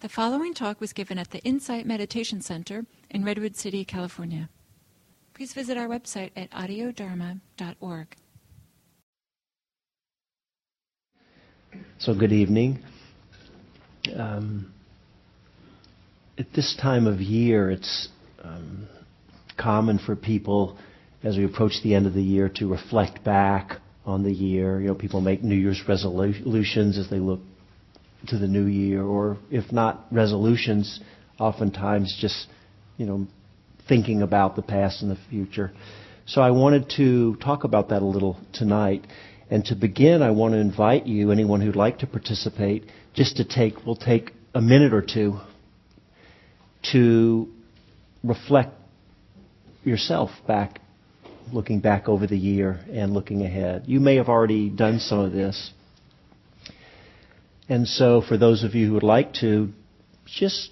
The following talk was given at the Insight Meditation Center in Redwood City, California. Please visit our website at audiodharma.org. So good evening. At this time of year, it's common for people, as we approach the end of the year, to reflect back on the year. You know, people make New Year's resolutions as they look to the new year, or if not resolutions, oftentimes just, thinking about the past and the future. So I wanted to talk about that a little tonight. And to begin, I want to invite you, anyone who'd like to participate, just to we'll take a minute or two to reflect yourself back, looking back over the year and looking ahead. You may have already done some of this. And so for those of you who would like to, just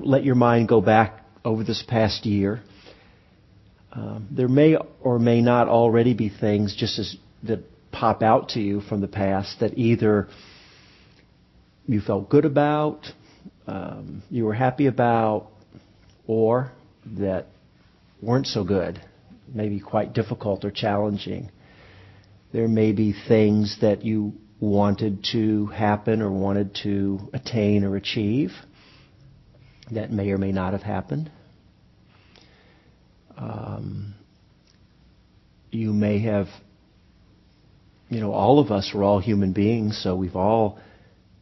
let your mind go back over this past year. There may or may not already be things that pop out to you from the past that either you felt good about, you were happy about, or that weren't so good, maybe quite difficult or challenging. There may be things that you wanted to happen or wanted to attain or achieve that may or may not have happened. You may have, all of us, we're all human beings, so we've all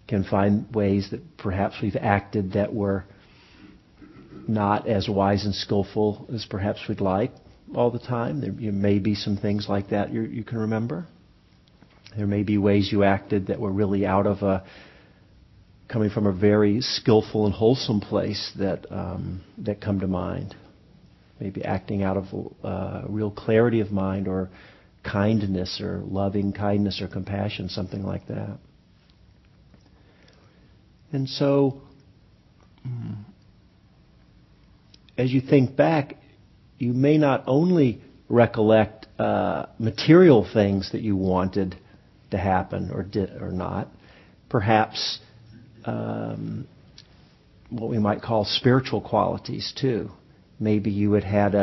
can find ways that perhaps we've acted that were not as wise and skillful as perhaps we'd like all the time. There may be some things like that you can remember. There may be ways you acted that were really coming from a very skillful and wholesome place that come to mind. Maybe acting out of real clarity of mind, or kindness, or loving kindness, or compassion, something like that. And so, as you think back, you may not only recollect material things that you wanted to happen or did or not, perhaps what we might call spiritual qualities too. Maybe you had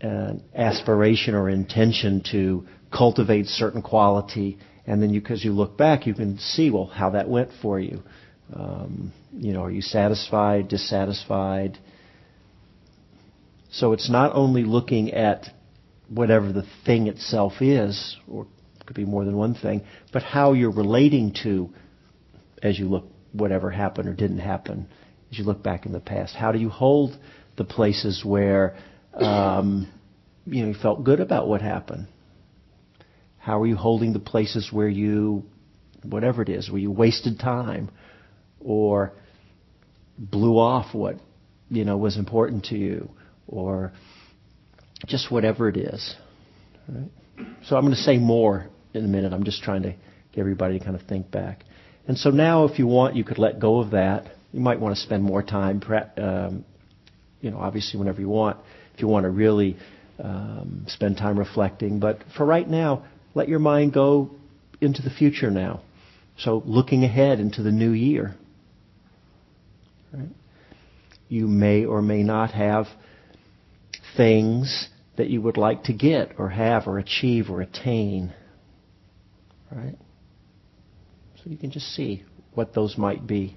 an aspiration or intention to cultivate certain quality, and then because you look back, you can see, well, how that went for you. Are you satisfied, dissatisfied? So it's not only looking at whatever the thing itself is, or it could be more than one thing, but how you're relating to, as you look, whatever happened or didn't happen, as you look back in the past. How do you hold the places where you felt good about what happened? How are you holding the places where you wasted time or blew off what was important to you, or just whatever it is, right? So I'm going to say more in a minute. I'm just trying to get everybody to kind of think back. And so now, if you want, you could let go of that. You might want to spend more time, obviously whenever you want, if you want to really spend time reflecting. But for right now, let your mind go into the future now. So looking ahead into the new year. Right? You may or may not have things that you would like to get or have or achieve or attain. Right? So you can just see what those might be.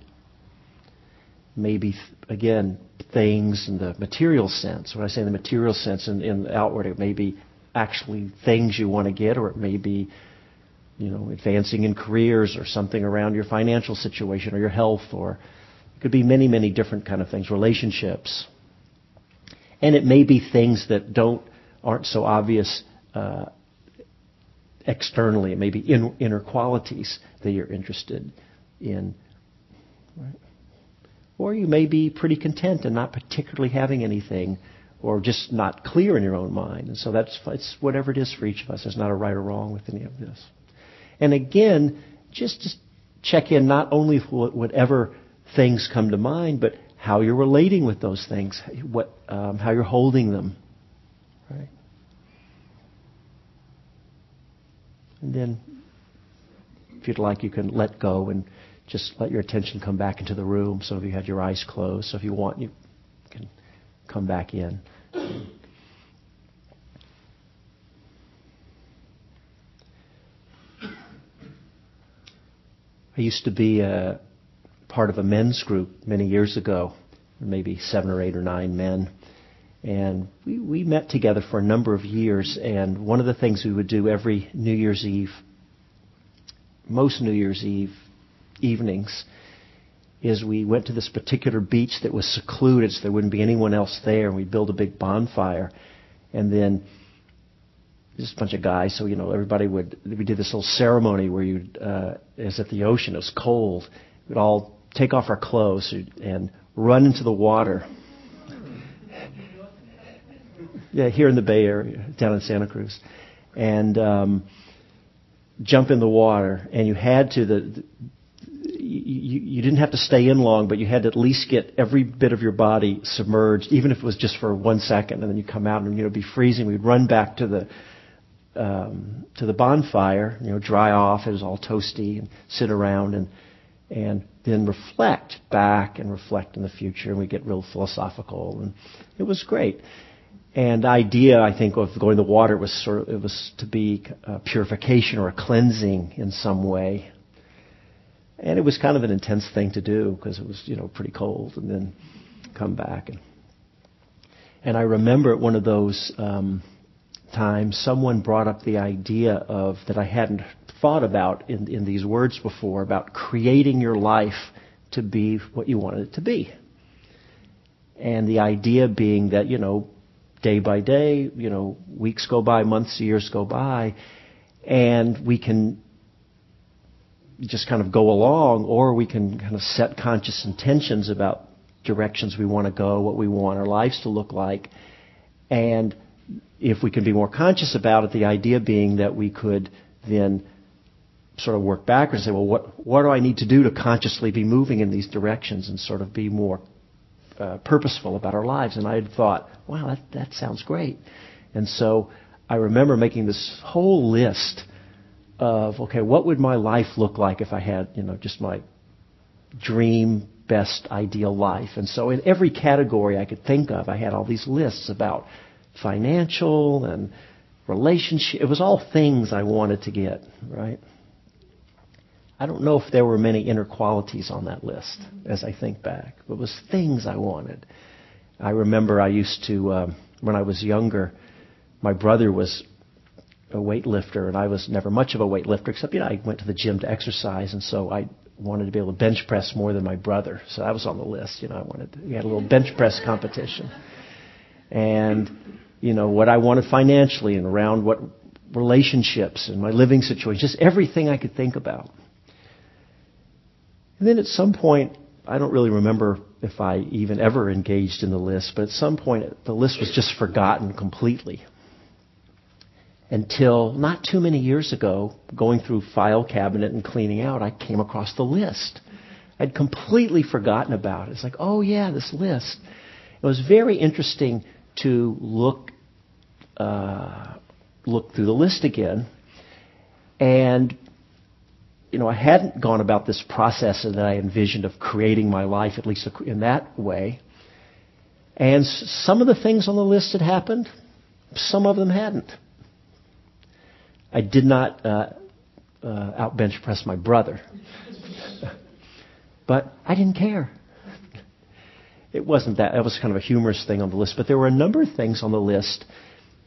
Maybe, again, things in the material sense. When I say the material sense in the outward, it may be actually things you want to get, or it may be, advancing in careers or something around your financial situation or your health, or it could be many, many different kind of things, relationships. And it may be things that aren't so obvious externally. It may be inner qualities that you're interested in. Right? Or you may be pretty content and not particularly having anything, or just not clear in your own mind. And so it's whatever it is for each of us. There's not a right or wrong with any of this. And again, just to check in not only with whatever things come to mind, but how you're relating with those things, how you're holding them. Right? And then, if you'd like, you can let go and just let your attention come back into the room. Some of you had your eyes closed, so if you want, you can come back in. I used to be part of a men's group many years ago, maybe 7 or 8 or 9 men. And we met together for a number of years, and one of the things we would do every New Year's Eve, most New Year's Eve evenings, is we went to this particular beach that was secluded so there wouldn't be anyone else there, and we'd build a big bonfire. And then just a bunch of guys, so, you know, everybody would, we did this little ceremony where you'd, it was at the ocean, it was cold, we'd all take off our clothes and run into the water. Yeah, here in the Bay Area, down in Santa Cruz. And jump in the water. And you had to, you didn't have to stay in long, but you had to at least get every bit of your body submerged, even if it was just for 1 second. And then you come out and, you know, be freezing. We'd run back to the bonfire, you know, dry off. It was all toasty, and sit around and then reflect back and reflect in the future. And we get real philosophical. And it was great. And the idea, I think, of going to the water was sort of, it was to be a purification or a cleansing in some way. And it was kind of an intense thing to do because it was, you know, pretty cold, and then come back. And I remember at one of those times, someone brought up the idea of, that I hadn't thought about in these words before, about creating your life to be what you wanted it to be. And the idea being that, you know, day by day, you know, weeks go by, months, years go by, and we can just kind of go along, or we can kind of set conscious intentions about directions we want to go, what we want our lives to look like. And if we can be more conscious about it, the idea being that we could then sort of work backwards and say, well, what do I need to do to consciously be moving in these directions and sort of be more purposeful about our lives. And I had thought, wow, that sounds great. And so I remember making this whole list of, okay, what would my life look like if I had, you know, just my dream, best, ideal life. And so in every category I could think of, I had all these lists about financial and relationship. It was all things I wanted to get, right? I don't know if there were many inner qualities on that list as I think back. But it was things I wanted. I remember I used to, when I was younger, my brother was a weightlifter, and I was never much of a weightlifter, except, you know, I went to the gym to exercise, and so I wanted to be able to bench press more than my brother. So that was on the list. You know, we had a little bench press competition. And, you know, what I wanted financially and around what relationships and my living situation, just everything I could think about. And then at some point, I don't really remember if I even ever engaged in the list, but at some point the list was just forgotten completely. Until not too many years ago, going through file cabinet and cleaning out, I came across the list. I'd completely forgotten about it. It's like, oh yeah, this list. It was very interesting to look through the list again, and you know, I hadn't gone about this process that I envisioned of creating my life, at least in that way. And some of the things on the list had happened. Some of them hadn't. I did not outbench press my brother. But I didn't care. It wasn't that. That was kind of a humorous thing on the list. But there were a number of things on the list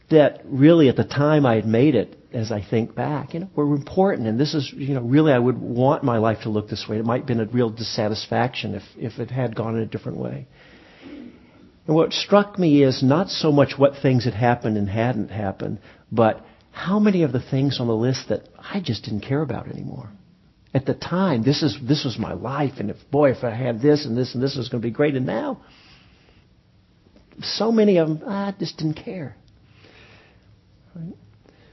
that really, at the time I had made it, as I think back, you know, were important. And this is, you know, really I would want my life to look this way. It might have been a real dissatisfaction if it had gone in a different way. And what struck me is not so much what things had happened and hadn't happened, but how many of the things on the list that I just didn't care about anymore. At the time, this was my life, and if I had this and this and this, it was going to be great. And now, so many of them, I just didn't care.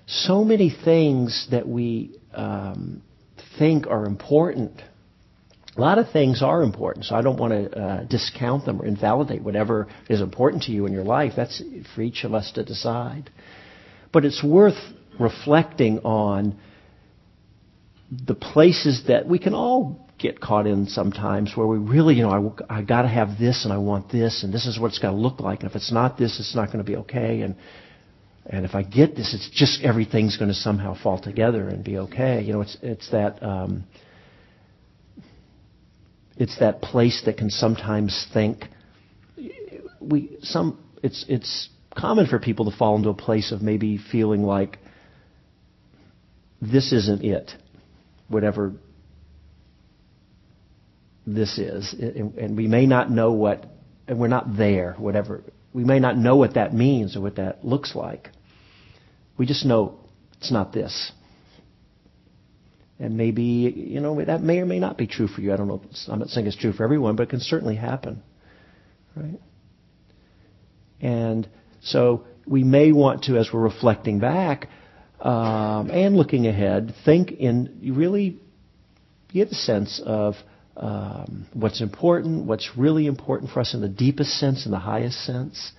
So many things that we think are important. A lot of things are important, so I don't want to discount them or invalidate whatever is important to you in your life. That's for each of us to decide. But it's worth reflecting on the places that we can all get caught in sometimes where we really, I got to have this and I want this and this is what it's got to look like. And if it's not this, it's not going to be okay. And if I get this, it's just everything's going to somehow fall together and be okay. It's that place that can sometimes think. It's common for people to fall into a place of maybe feeling like this isn't it, whatever this is, and we may not know what, and we're not there, whatever. We may not know what that means or what that looks like. We just know it's not this. And maybe, that may or may not be true for you. I don't know. I'm not saying it's true for everyone, but it can certainly happen, right? And so we may want to, as we're reflecting back and looking ahead, really get a sense of what's important, what's really important for us in the deepest sense, in the highest sense,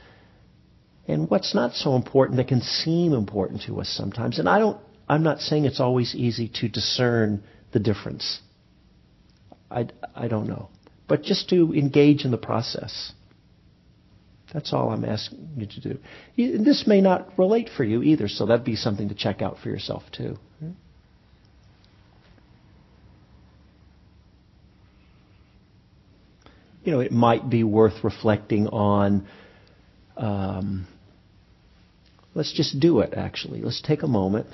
and what's not so important that can seem important to us sometimes. And I'm not saying it's always easy to discern the difference. I don't know. But just to engage in the process. That's all I'm asking you to do. This may not relate for you either, so that'd be something to check out for yourself too. It might be worth reflecting on, let's just do it, actually. Let's take a moment,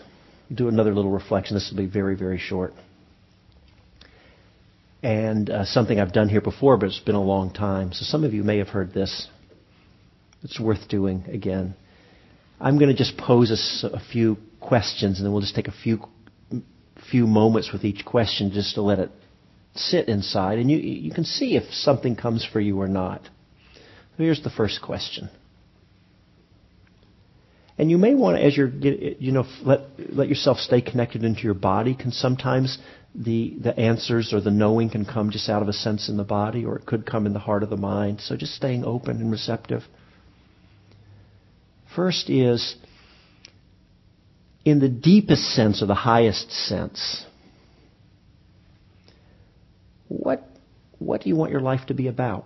do another little reflection. This will be very, very short. And something I've done here before, but it's been a long time. So some of you may have heard this. It's worth doing again. I'm going to just pose a few questions, and then we'll just take a few moments with each question just to let it sit inside, and you can see if something comes for you or not. So here's the first question, and you may want to, as you're let yourself stay connected into your body. Can sometimes the answers or the knowing can come just out of a sense in the body, or it could come in the heart of the mind. So just staying open and receptive. First is in the deepest sense or the highest sense. What do you want your life to be about?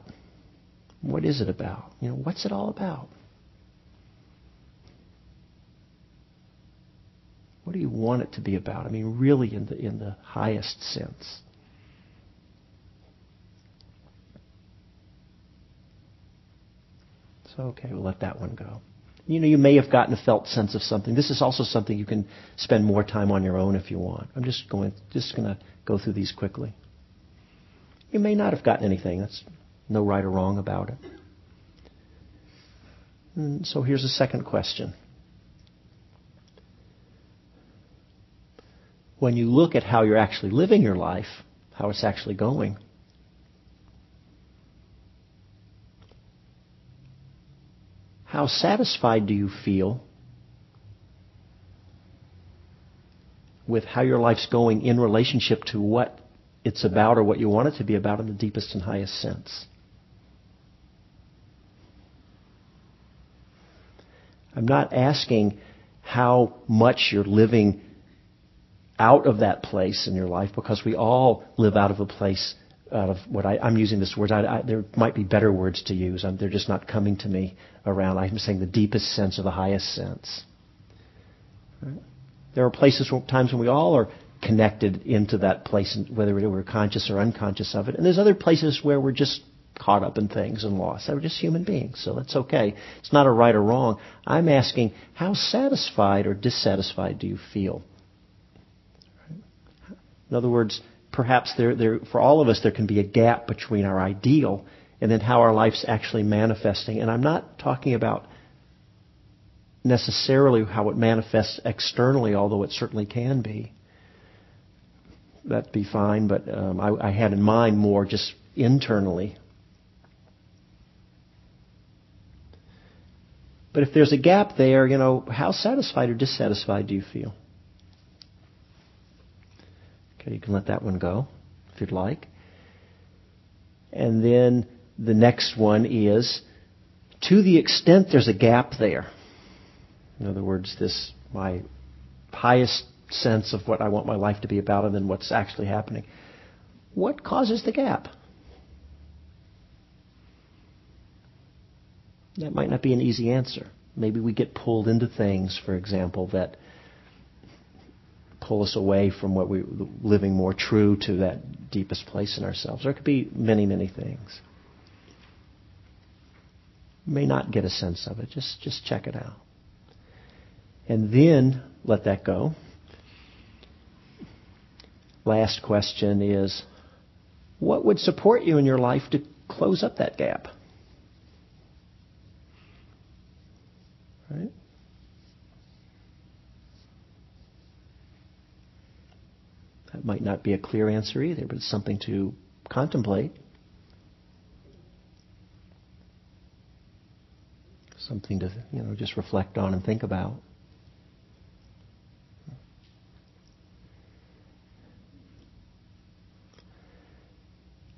What is it about? What's it all about? What do you want it to be about? Really in the highest sense. So, okay, we'll let that one go. You may have gotten a felt sense of something. This is also something you can spend more time on your own if you want. I'm just going to go through these quickly. You may not have gotten anything. That's no right or wrong about it. And so here's a second question. When you look at how you're actually living your life, how it's actually going, how satisfied do you feel with how your life's going in relationship to what it's about or what you want it to be about in the deepest and highest sense? I'm not asking how much you're living out of that place in your life, because we all live out of a place, out of what I'm using this word. There might be better words to use. They're just not coming to me around. I'm saying the deepest sense or the highest sense. Right? There are times when we all are connected into that place, whether we're conscious or unconscious of it. And there's other places where we're just caught up in things and lost. We're just human beings, so that's okay. It's not a right or wrong. I'm asking, how satisfied or dissatisfied do you feel? In other words, perhaps for all of us there can be a gap between our ideal and then how our life's actually manifesting. And I'm not talking about necessarily how it manifests externally, although it certainly can be. That'd be fine, but I had in mind more just internally. But if there's a gap there, how satisfied or dissatisfied do you feel? Okay, you can let that one go if you'd like. And then the next one is, to the extent there's a gap there. In other words, my highest sense of what I want my life to be about and then what's actually happening. What causes the gap? That might not be an easy answer. Maybe we get pulled into things, for example, that pull us away from what we're living more true to that deepest place in ourselves. There could be many, many things. You may not get a sense of it. Just check it out. And then let that go. Last question is, what would support you in your life to close up that gap? Right? That might not be a clear answer either, but it's something to contemplate. Something to, just reflect on and think about.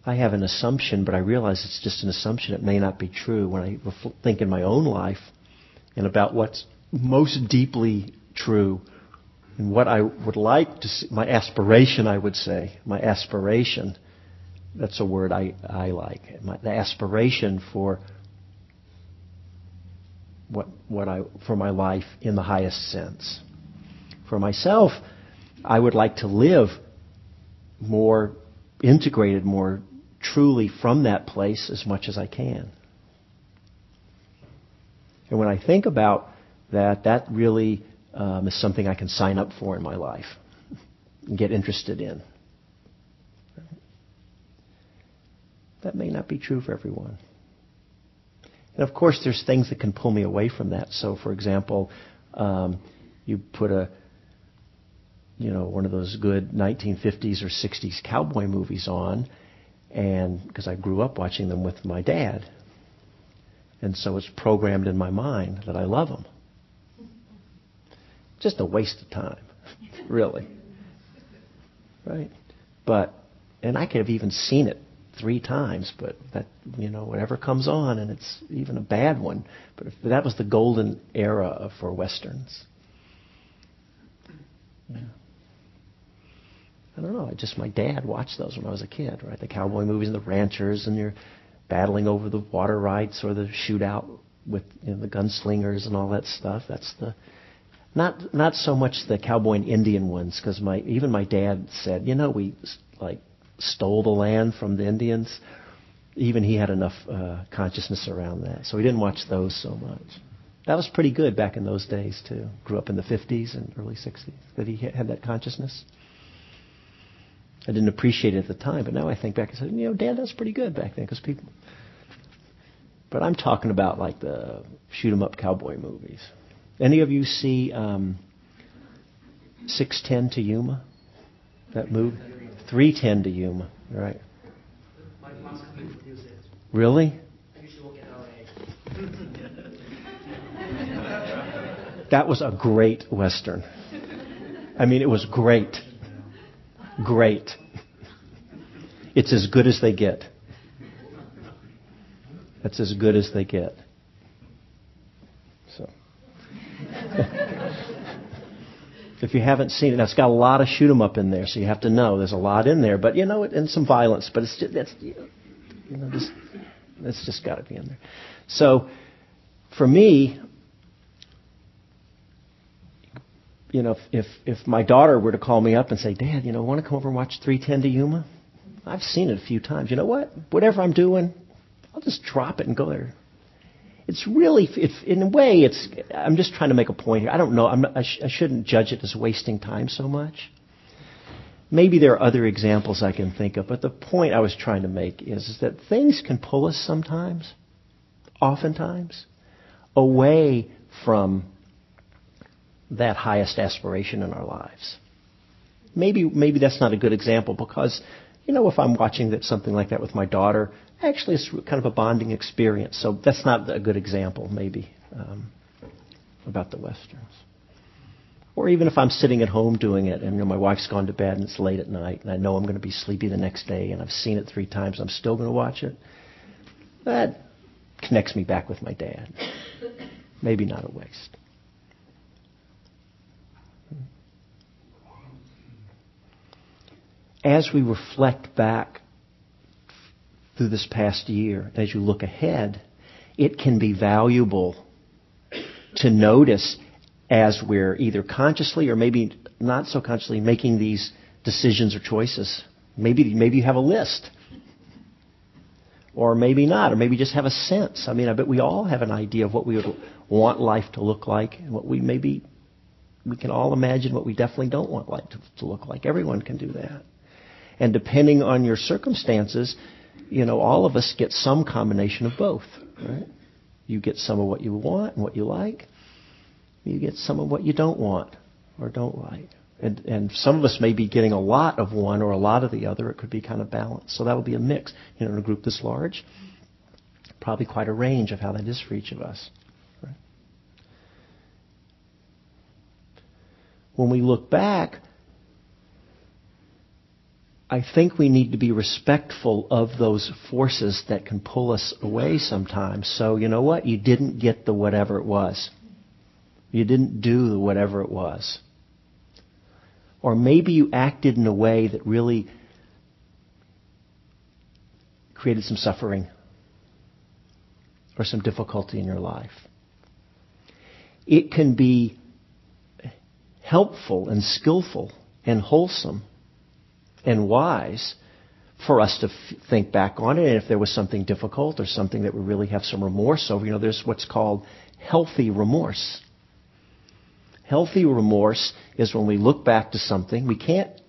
I have an assumption, but I realize it's just an assumption. It may not be true. When I think in my own life and about what's most deeply true and what I would like to see, my aspiration, that's a word I like. The aspiration for for my life in the highest sense. For myself, I would like to live more integrated, more truly from that place as much as I can. And when I think about that, that really is something I can sign up for in my life and get interested in. That may not be true for everyone. And of course, there's things that can pull me away from that. So, for example, you put one of those good 1950s or 60s cowboy movies on, and because I grew up watching them with my dad, and so it's programmed in my mind that I love them. Just a waste of time, really. Right? And I could have even seen it 3 times, but that, whatever comes on, and it's even a bad one. But that was the golden era for Westerns. Yeah. I don't know. My dad watched those when I was a kid, right? The cowboy movies and the ranchers, and you're battling over the water rights or the shootout with the gunslingers and all that stuff. That's the not so much the cowboy and Indian ones, because even my dad said, we stole the land from the Indians. Even he had enough consciousness around that. So he didn't watch those so much. That was pretty good back in those days, too. Grew up in the 50s and early 60s, that he had that consciousness. I didn't appreciate it at the time, but now I think back and say, Dad, that's pretty good back then, because people... But I'm talking about, the shoot-'em-up cowboy movies. Any of you see 6:10 to Yuma? That movie? 3:10 to Yuma, right? Really? That was a great Western. It was great. Great. It's as good as they get. That's as good as they get. So. If you haven't seen it, now it's got a lot of shoot 'em up in there, so you have to know there's a lot in there. But and some violence, but it's just got to be in there. So, for me, if my daughter were to call me up and say, "Dad, want to come over and watch 3:10 to Yuma?" I've seen it a few times. You know what? Whatever I'm doing, I'll just drop it and go there. It's really, in a way, I'm just trying to make a point here. I don't know. I shouldn't judge it as wasting time so much. Maybe there are other examples I can think of, but the point I was trying to make is that things can pull us sometimes, oftentimes, away from that highest aspiration in our lives. Maybe that's not a good example because, if I'm watching something like that with my daughter, actually, it's kind of a bonding experience, so that's not a good example, maybe, about the Westerns. Or even if I'm sitting at home doing it, and my wife's gone to bed and it's late at night, and I know I'm going to be sleepy the next day, and I've seen it 3 times, I'm still going to watch it. That connects me back with my dad. Maybe not a waste. as we reflect back through this past year, as you look ahead, it can be valuable to notice as we're either consciously or maybe not so consciously making these decisions or choices. Maybe you have a list. Or maybe not, or maybe just have a sense. I mean, I bet we all have an idea of what we would want life to look like, and what we can all imagine what we definitely don't want life to look like. Everyone can do that. And depending on your circumstances, you know, all of us get some combination of both, right? You get some of what you want and what you like. You get some of what you don't want or don't like. And some of us may be getting a lot of one or a lot of the other. It could be kind of balanced. So that would be a mix. You know, in a group this large, probably quite a range of how that is for each of us. Right? When we look back, I think we need to be respectful of those forces that can pull us away sometimes. So, you know what? You didn't get the whatever it was. You didn't do the whatever it was. Or maybe you acted in a way that really created some suffering or some difficulty in your life. It can be helpful and skillful and wholesome and wise for us to think back on it. And if there was something difficult or something that we really have some remorse over, you know, there's what's called healthy remorse. Healthy remorse is when we look back to something,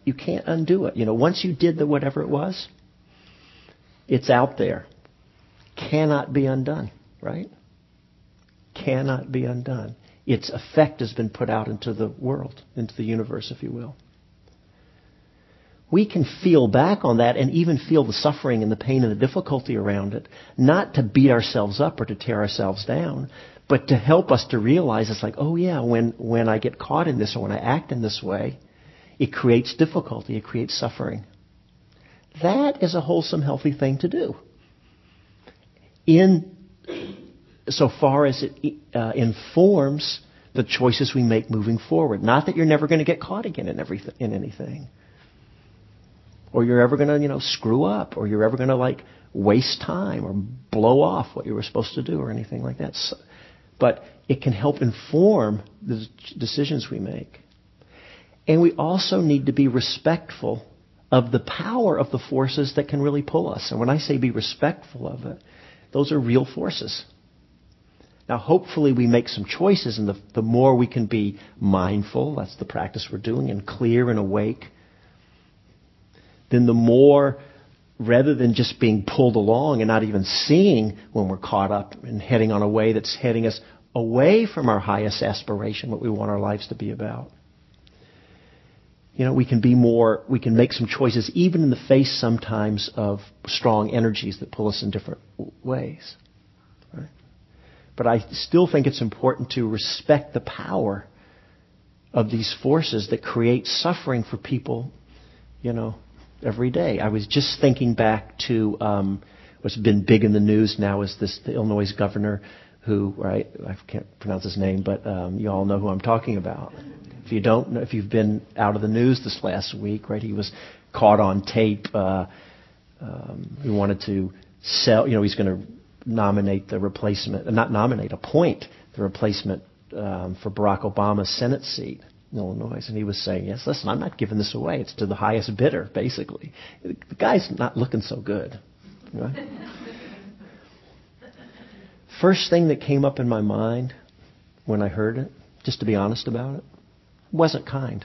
you can't undo it. You know, once you did the whatever it was, it's out there. Cannot be undone, right? Cannot be undone. Its effect has been put out into the world, into the universe, if you will. We can feel back on that and even feel the suffering and the pain and the difficulty around it, not to beat ourselves up or to tear ourselves down, but to help us to realize it's like, oh yeah, when I get caught in this or when I act in this way, it creates difficulty, it creates suffering. That is a wholesome, healthy thing to do. In so far as it informs the choices we make moving forward. Not that you're never going to get caught again in anything. Or you're ever going to, you know, screw up, or you're ever going to like waste time or blow off what you were supposed to do or anything like that. So, but it can help inform the decisions we make. And we also need to be respectful of the power of the forces that can really pull us. And when I say be respectful of it, those are real forces. Now, hopefully we make some choices, and the more we can be mindful, that's the practice we're doing, and clear and awake, then the more, rather than just being pulled along and not even seeing when we're caught up and heading on a way that's heading us away from our highest aspiration, what we want our lives to be about. You know, we can be more, we can make some choices even in the face sometimes of strong energies that pull us in different ways. Right? But I still think it's important to respect the power of these forces that create suffering for people, you know, every day. I was just thinking back to what's been big in the news now is this the Illinois governor who, right, I can't pronounce his name, but you all know who I'm talking about. If you don't know, if you've been out of the news this last week, right, he was caught on tape. He wanted to sell, you know, he's going to nominate the replacement, not nominate, appoint the replacement for Barack Obama's Senate seat. Illinois, and he was saying, yes, listen, I'm not giving this away. It's to the highest bidder, basically. The guy's not looking so good. Right? First thing that came up in my mind when I heard it, just to be honest about it, wasn't kind.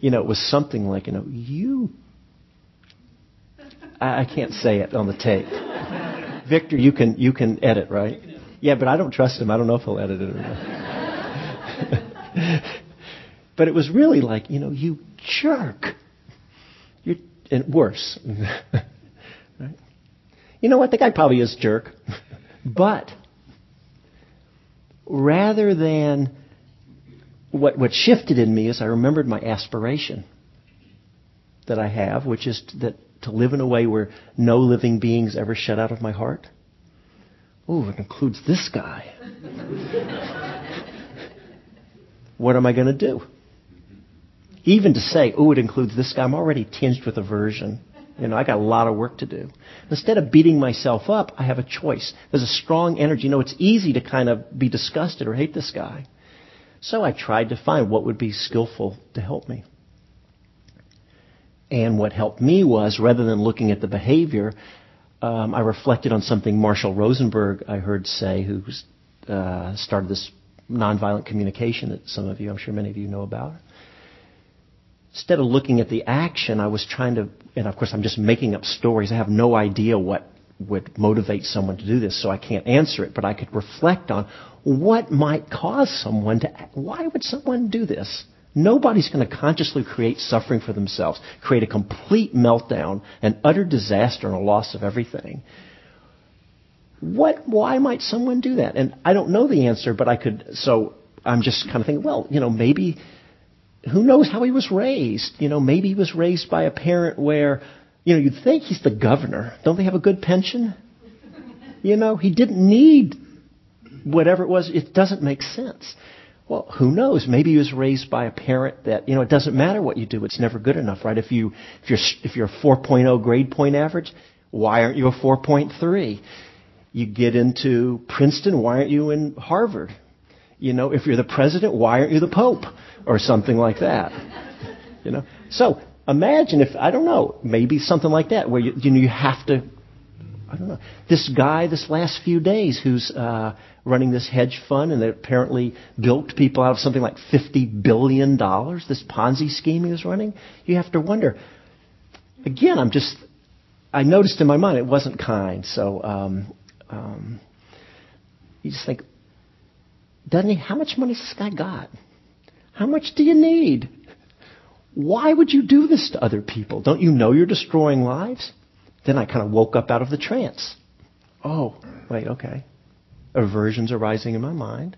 You know, it was something like, you know, I can't say it on the tape. Victor, you can edit, right? Yeah, but I don't trust him. I don't know if he'll edit it or not. But it was really like, you know, you jerk. And worse. Right? You know what? The guy probably is a jerk. But rather than what shifted in me is I remembered my aspiration that I have, which is that to live in a way where no living beings ever shut out of my heart. Ooh, it includes this guy. What am I going to do? Even to say, oh, it includes this guy, I'm already tinged with aversion. You know, I got a lot of work to do. Instead of beating myself up, I have a choice. There's a strong energy. You know, it's easy to kind of be disgusted or hate this guy. So I tried to find what would be skillful to help me. And what helped me was, rather than looking at the behavior, I reflected on something Marshall Rosenberg I heard say, who started this nonviolent communication that some of you, I'm sure many of you know about. Instead of looking at the action, I was trying to, and of course I'm just making up stories. I have no idea what would motivate someone to do this, so I can't answer it, but I could reflect on what might cause someone to, why would someone do this? Nobody's going to consciously create suffering for themselves, create a complete meltdown, an utter disaster and a loss of everything. Why might someone do that? And I don't know the answer, but I could, so I'm just kind of thinking, well, you know, maybe, who knows how he was raised? You know, maybe he was raised by a parent where, you know, you'd think he's the governor. Don't they have a good pension? You know, he didn't need whatever it was. It doesn't make sense. Well, who knows? Maybe he was raised by a parent that, you know, it doesn't matter what you do. It's never good enough, right? If you're a 4.0 grade point average, why aren't you a 4.3? You get into Princeton, why aren't you in Harvard? You know, if you're the president, why aren't you the Pope? Or something like that. You know? So imagine if, I don't know, maybe something like that where, you have to, I don't know. This guy this last few days who's running this hedge fund and they apparently bilked people out of something like $50 billion, this Ponzi scheme he was running, you have to wonder. Again, I noticed in my mind it wasn't kind. So you just think, how much money has this guy got? How much do you need? Why would you do this to other people? Don't you know you're destroying lives? Then I kind of woke up out of the trance. Oh, wait, okay. Aversions are rising in my mind.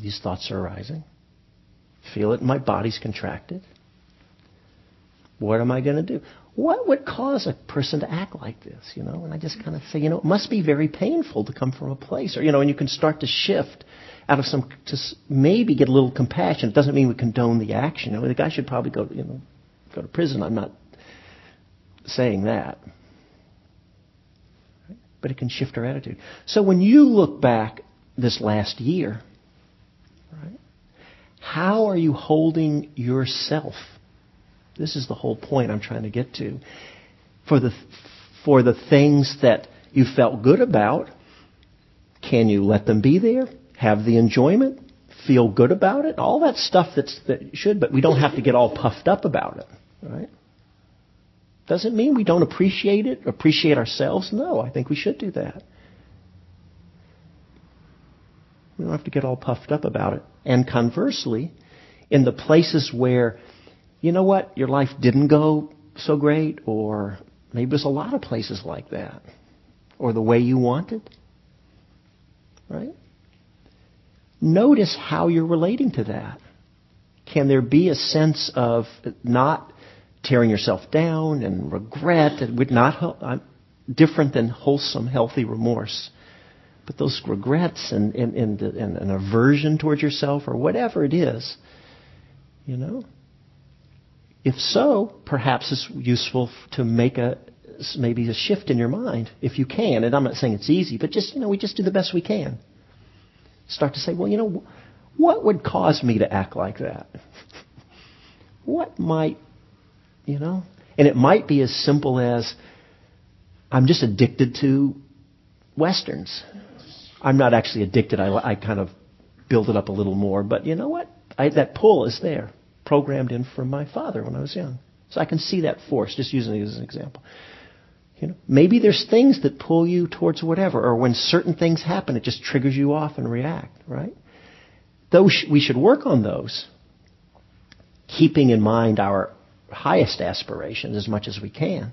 These thoughts are arising. Feel it, my body's contracted. What am I going to do? What would cause a person to act like this, you know? And I just kind of say, you know, it must be very painful to come from a place. Or, you know, and you can start to shift out of some, to maybe get a little compassion. It doesn't mean we condone the action. I mean, the guy should probably go to prison. I'm not saying that. But it can shift our attitude. So when you look back this last year, right, how are you holding yourself? This is the whole point I'm trying to get to. For the things that you felt good about, can you let them be there? Have the enjoyment? Feel good about it? All that stuff that should, but we don't have to get all puffed up about it, right? Doesn't mean we don't appreciate it, appreciate ourselves. No, I think we should do that. We don't have to get all puffed up about it. And conversely, in the places where, you know what, your life didn't go so great, or maybe there's a lot of places like that, or the way you wanted, right? Notice how you're relating to that. Can there be a sense of not tearing yourself down and regret, and not different than wholesome, healthy remorse? But those regrets and an aversion towards yourself or whatever it is, you know? If so, perhaps it's useful to make maybe a shift in your mind, if you can. And I'm not saying it's easy, but just, you know, we just do the best we can. Start to say, well, you know, what would cause me to act like that? What might, you know? And it might be as simple as, I'm just addicted to Westerns. I'm not actually addicted. I kind of build it up a little more. But you know what? That pull is there. Programmed in from my father when I was young. So I can see that force, just using it as an example. You know, maybe there's things that pull you towards whatever, or when certain things happen, it just triggers you off and react, right? Those, we should work on those, keeping in mind our highest aspirations as much as we can.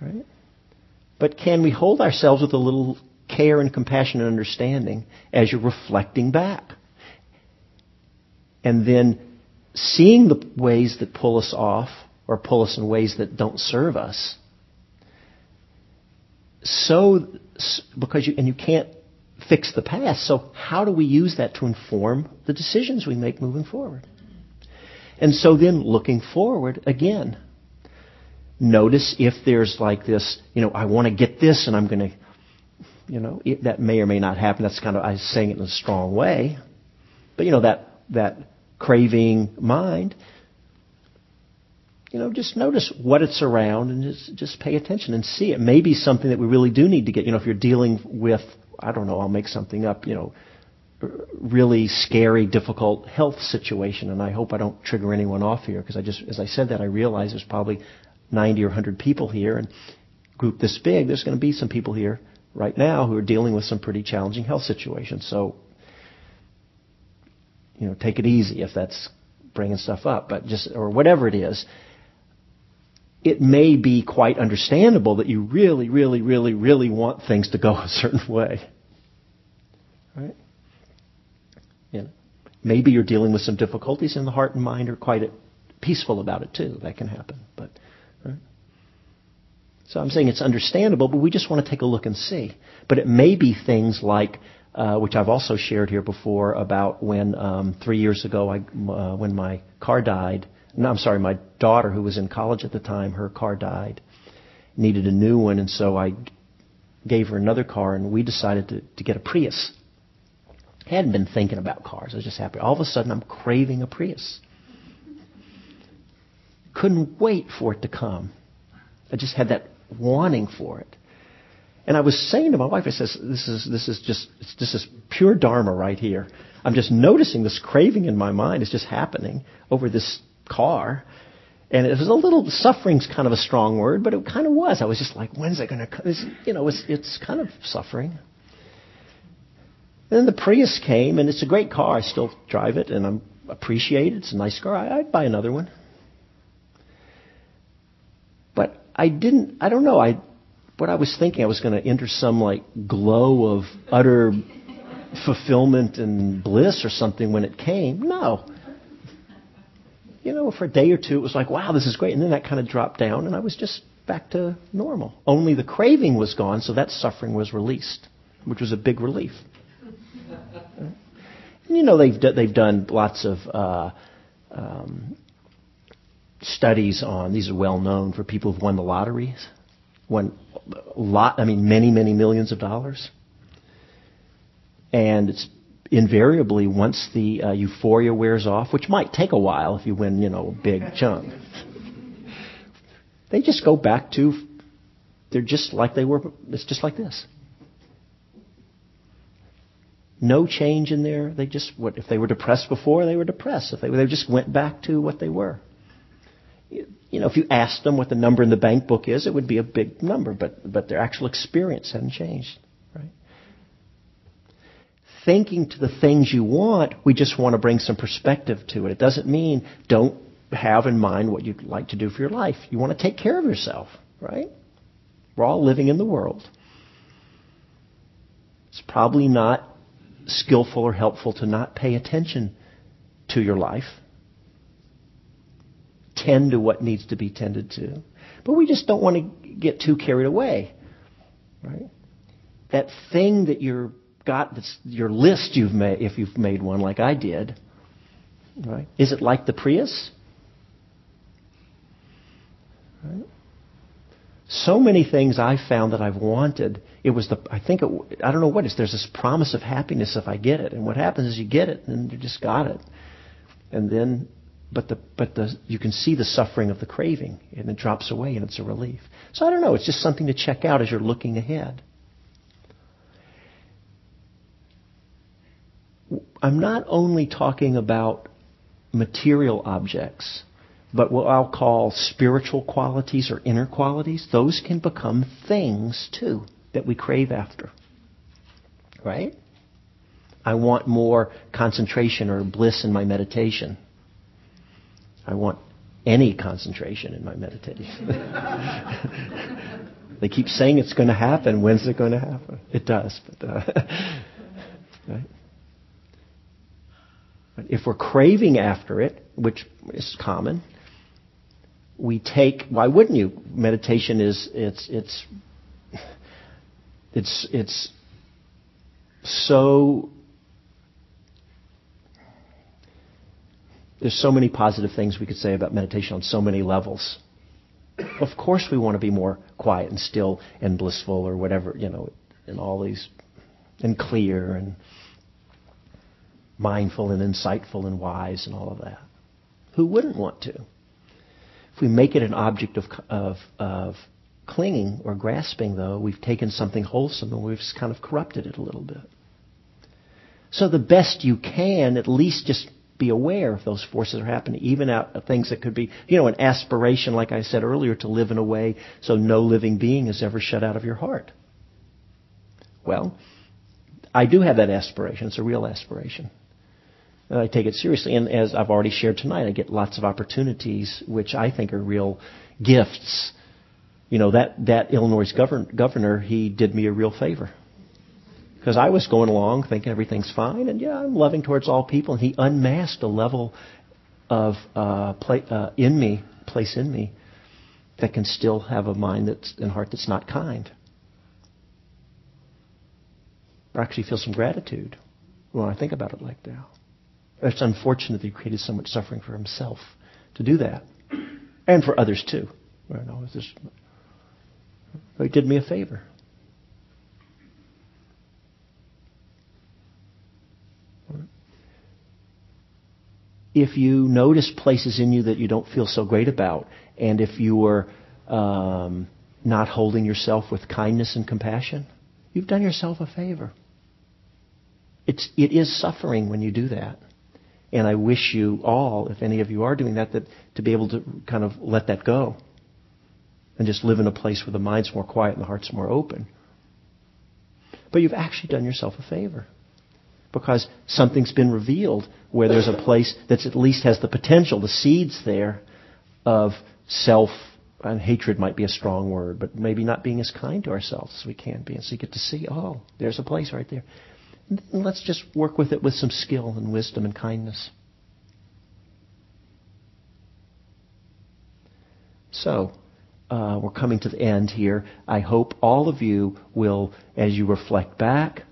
Right? But can we hold ourselves with a little care and compassion and understanding as you're reflecting back? And then seeing the ways that pull us off or pull us in ways that don't serve us. So, because you can't fix the past. So how do we use that to inform the decisions we make moving forward? And so then looking forward again, notice if there's like this, I want to get this and I'm going to, that may or may not happen. That's kind of, I'm saying it in a strong way. But, that craving mind, just notice what it's around and just pay attention and see it. Maybe something that we really do need to get. If you're dealing with, I don't know, I'll make something up, really scary, difficult health situation. And I hope I don't trigger anyone off here because as I said that, I realize there's probably 90 or 100 people here, and group this big, there's going to be some people here right now who are dealing with some pretty challenging health situations. So, take it easy if that's bringing stuff up, but just, or whatever it is. It may be quite understandable that you really, really, really, really want things to go a certain way. Right? Maybe you're dealing with some difficulties, and the heart and mind are quite peaceful about it too. That can happen. But right? So I'm saying it's understandable, but we just want to take a look and see. But it may be things like, which I've also shared here before, about when 3 years ago, when my car died. No, I'm sorry, my daughter, who was in college at the time, her car died, needed a new one, and so I gave her another car, and we decided to get a Prius. I hadn't been thinking about cars. I was just happy. All of a sudden, I'm craving a Prius. Couldn't wait for it to come. I just had that wanting for it. And I was saying to my wife, I says, this is pure dharma right here. I'm just noticing this craving in my mind is just happening over this car. And it was a little, suffering's kind of a strong word, but it kind of was. I was just like, when's it going to come? It's kind of suffering. And then the Prius came, and it's a great car. I still drive it, and I appreciate it. It's a nice car. I'd buy another one. But I don't know, what I was thinking, I was going to enter some like glow of utter fulfillment and bliss or something when it came. No. For a day or two, it was like, wow, this is great. And then that kind of dropped down, and I was just back to normal. Only the craving was gone, so that suffering was released, which was a big relief. And, they've done lots of... studies on, these are well known for people who've won the lotteries, many, many millions of dollars. And it's invariably once the euphoria wears off, which might take a while if you win, a big chunk, they just go back to, they're just like they were, it's just like this. No change in there. They just, if they were depressed before, they were depressed. If they just went back to what they were. If you asked them what the number in the bank book is, it would be a big number, but their actual experience hadn't changed, right? Thinking to the things you want, we just want to bring some perspective to it. It doesn't mean don't have in mind what you'd like to do for your life. You want to take care of yourself, right? We're all living in the world. It's probably not skillful or helpful to not pay attention to your life. Tend to what needs to be tended to. But we just don't want to get too carried away. Right? That thing that you've got, that's your list you've made, if you've made one like I did, right? Is it like the Prius? Right? So many things I found that I've wanted, I don't know what it is, there's this promise of happiness if I get it. And what happens is you get it and you just got it. And then you can see the suffering of the craving, and it drops away, and it's a relief. So I don't know. It's just something to check out as you're looking ahead. I'm not only talking about material objects, but what I'll call spiritual qualities or inner qualities. Those can become things, too, that we crave after. Right? I want more concentration or bliss in my meditation. I want any concentration in my meditation. They keep saying it's going to happen. When's it going to happen? It does. But, right? But if we're craving after it, which is common, why wouldn't you? Meditation is, it's so there's so many positive things we could say about meditation on so many levels. Of course we want to be more quiet and still and blissful or whatever, you know, and all these, and clear and mindful and insightful and wise and all of that. Who wouldn't want to? If we make it an object of clinging or grasping, though, we've taken something wholesome and we've kind of corrupted it a little bit. So the best you can, at least just be aware if those forces are happening, even out of things that could be, you know, an aspiration, like I said earlier, to live in a way so no living being is ever shut out of your heart. Well, I do have that aspiration. It's a real aspiration. And I take it seriously. And as I've already shared tonight, I get lots of opportunities, which I think are real gifts. You know, that Illinois governor, he did me a real favor. Because I was going along thinking everything's fine, and yeah, I'm loving towards all people. And he unmasked a level of place in me that can still have a mind that's and heart that's not kind. I actually feel some gratitude when I think about it like that. It's unfortunate that he created so much suffering for himself to do that, and for others too. I know, it's just, he did me a favor. If you notice places in you that you don't feel so great about, and if you are not holding yourself with kindness and compassion, you've done yourself a favor. It is suffering when you do that. And I wish you all, if any of you are doing that to be able to kind of let that go and just live in a place where the mind's more quiet and the heart's more open. But you've actually done yourself a favor. Because something's been revealed where there's a place that at least has the potential, the seeds there of self, and hatred might be a strong word, but maybe not being as kind to ourselves as we can be. And so you get to see, oh, there's a place right there. And let's just work with it with some skill and wisdom and kindness. So, we're coming to the end here. I hope all of you will, as you reflect back,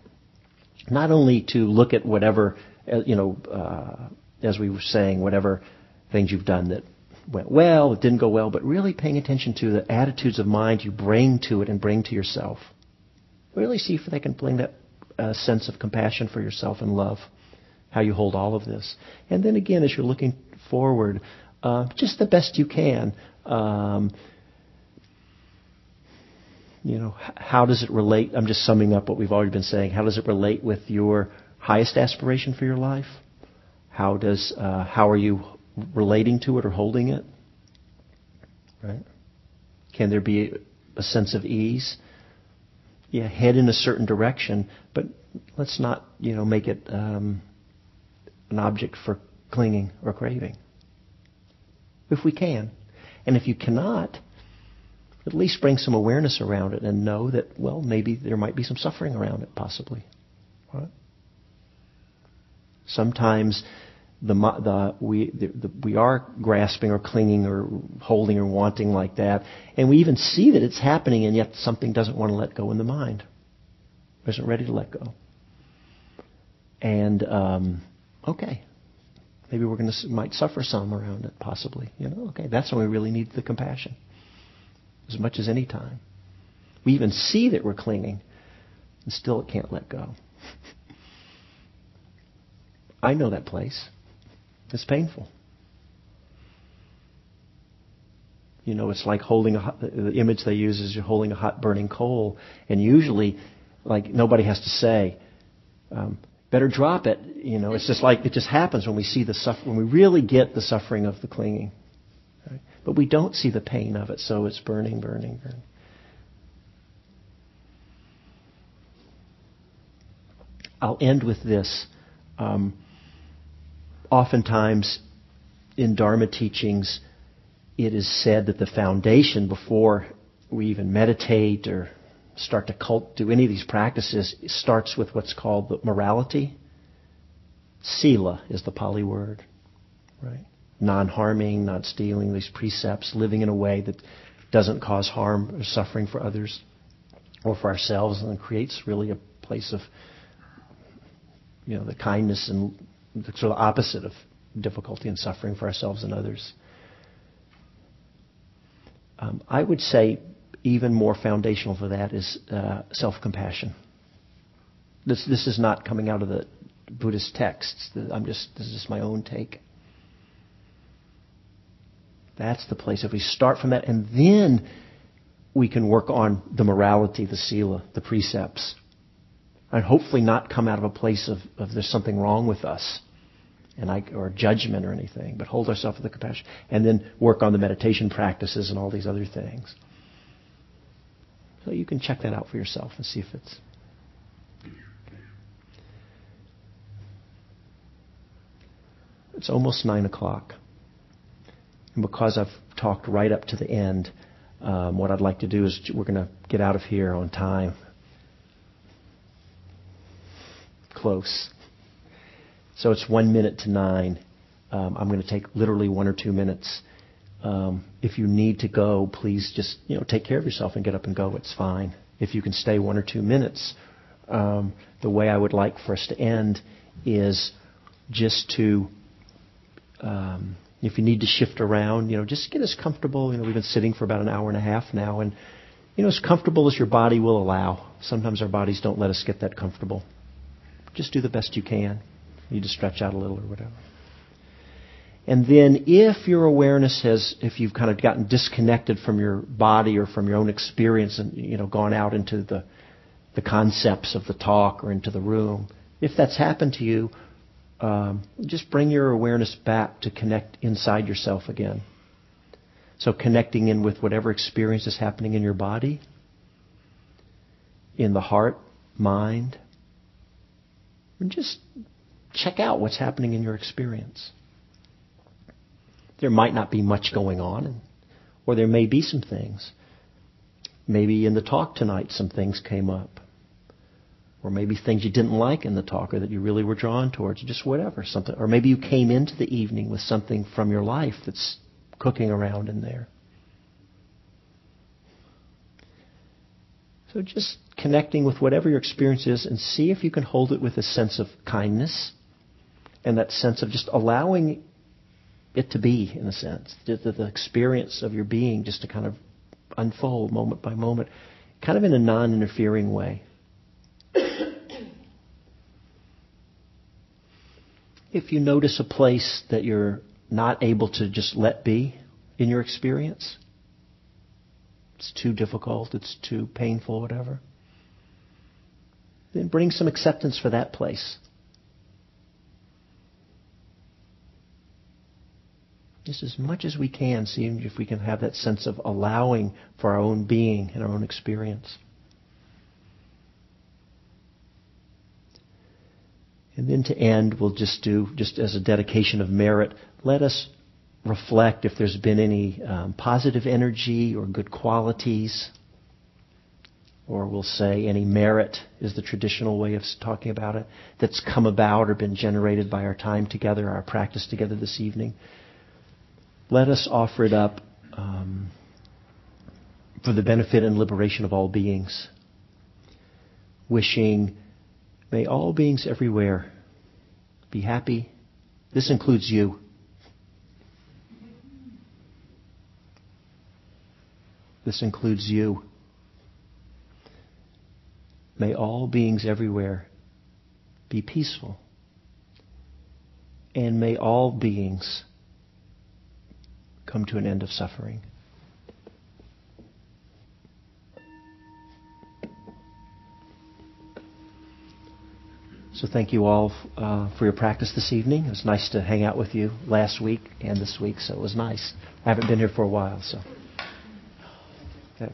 not only to look at whatever, as we were saying, whatever things you've done that went well, it didn't go well, but really paying attention to the attitudes of mind you bring to it and bring to yourself. Really see if they can bring that sense of compassion for yourself and love, how you hold all of this. And then again, as you're looking forward, just the best you can. How does it relate? I'm just summing up what we've already been saying. How does it relate with your highest aspiration for your life? How are you relating to it or holding it? Right? Can there be a sense of ease? Yeah, head in a certain direction, but let's not, make it an object for clinging or craving. If we can. And if you cannot, at least bring some awareness around it and know that, well, maybe there might be some suffering around it, possibly. Right? Sometimes we are grasping or clinging or holding or wanting like that, and we even see that it's happening, and yet something doesn't want to let go in the mind. It isn't ready to let go. And, okay, maybe we're might suffer some around it, possibly. Okay, that's when we really need the compassion. As much as any time. We even see that we're clinging, and still it can't let go. I know that place. It's painful. It's like holding the image they use is you're holding a hot burning coal, and usually, like, nobody has to say, better drop it. It's just like, it just happens when we see the suffering, when we really get the suffering of the clinging. But we don't see the pain of it, so it's burning, burning, burning. I'll end with this. Oftentimes in Dharma teachings, it is said that the foundation before we even meditate or start to do any of these practices starts with what's called the morality. Sila is the Pali word, right? Non-harming, not stealing, these precepts, living in a way that doesn't cause harm or suffering for others or for ourselves, and creates really a place of you know, the kindness and the sort of opposite of difficulty and suffering for ourselves and others. I would say even more foundational for that is self-compassion. This is not coming out of the Buddhist texts. This is just my own take. That's the place. If we start from that, and then we can work on the morality, the sila, the precepts, and hopefully not come out of a place of there's something wrong with us, or judgment or anything, but hold ourselves with the compassion, and then work on the meditation practices and all these other things. So you can check that out for yourself and see if it's. It's almost 9:00. And because I've talked right up to the end, what I'd like to do is we're going to get out of here on time. Close. So it's 1:50. I'm going to take literally 1 or 2 minutes. If you need to go, please just take care of yourself and get up and go. It's fine. If you can stay 1 or 2 minutes, the way I would like for us to end is just to... if you need to shift around, just get as comfortable. We've been sitting for about an hour and a half now, and as comfortable as your body will allow. Sometimes our bodies don't let us get that comfortable. Just do the best you can. You need to stretch out a little or whatever. And then if your awareness if you've kind of gotten disconnected from your body or from your own experience and, gone out into the concepts of the talk or into the room, if that's happened to you, just bring your awareness back to connect inside yourself again. So connecting in with whatever experience is happening in your body, in the heart, mind, and just check out what's happening in your experience. There might not be much going on, or there may be some things. Maybe in the talk tonight some things came up. Or maybe things you didn't like in the talk or that you really were drawn towards, just whatever, something. Or maybe you came into the evening with something from your life that's cooking around in there. So just connecting with whatever your experience is and see if you can hold it with a sense of kindness and that sense of just allowing it to be, in a sense, the experience of your being just to kind of unfold moment by moment, kind of in a non-interfering way. If you notice a place that you're not able to just let be in your experience, it's too difficult, it's too painful, whatever, then bring some acceptance for that place. Just as much as we can, see if we can have that sense of allowing for our own being and our own experience. And then to end, we'll just do, just as a dedication of merit, let us reflect if there's been any positive energy or good qualities, or we'll say any merit is the traditional way of talking about it, that's come about or been generated by our time together, our practice together this evening. Let us offer it up for the benefit and liberation of all beings, wishing... May all beings everywhere be happy. This includes you. This includes you. May all beings everywhere be peaceful. And may all beings come to an end of suffering. So thank you all for your practice this evening. It was nice to hang out with you last week and this week, so it was nice. I haven't been here for a while, so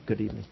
good evening.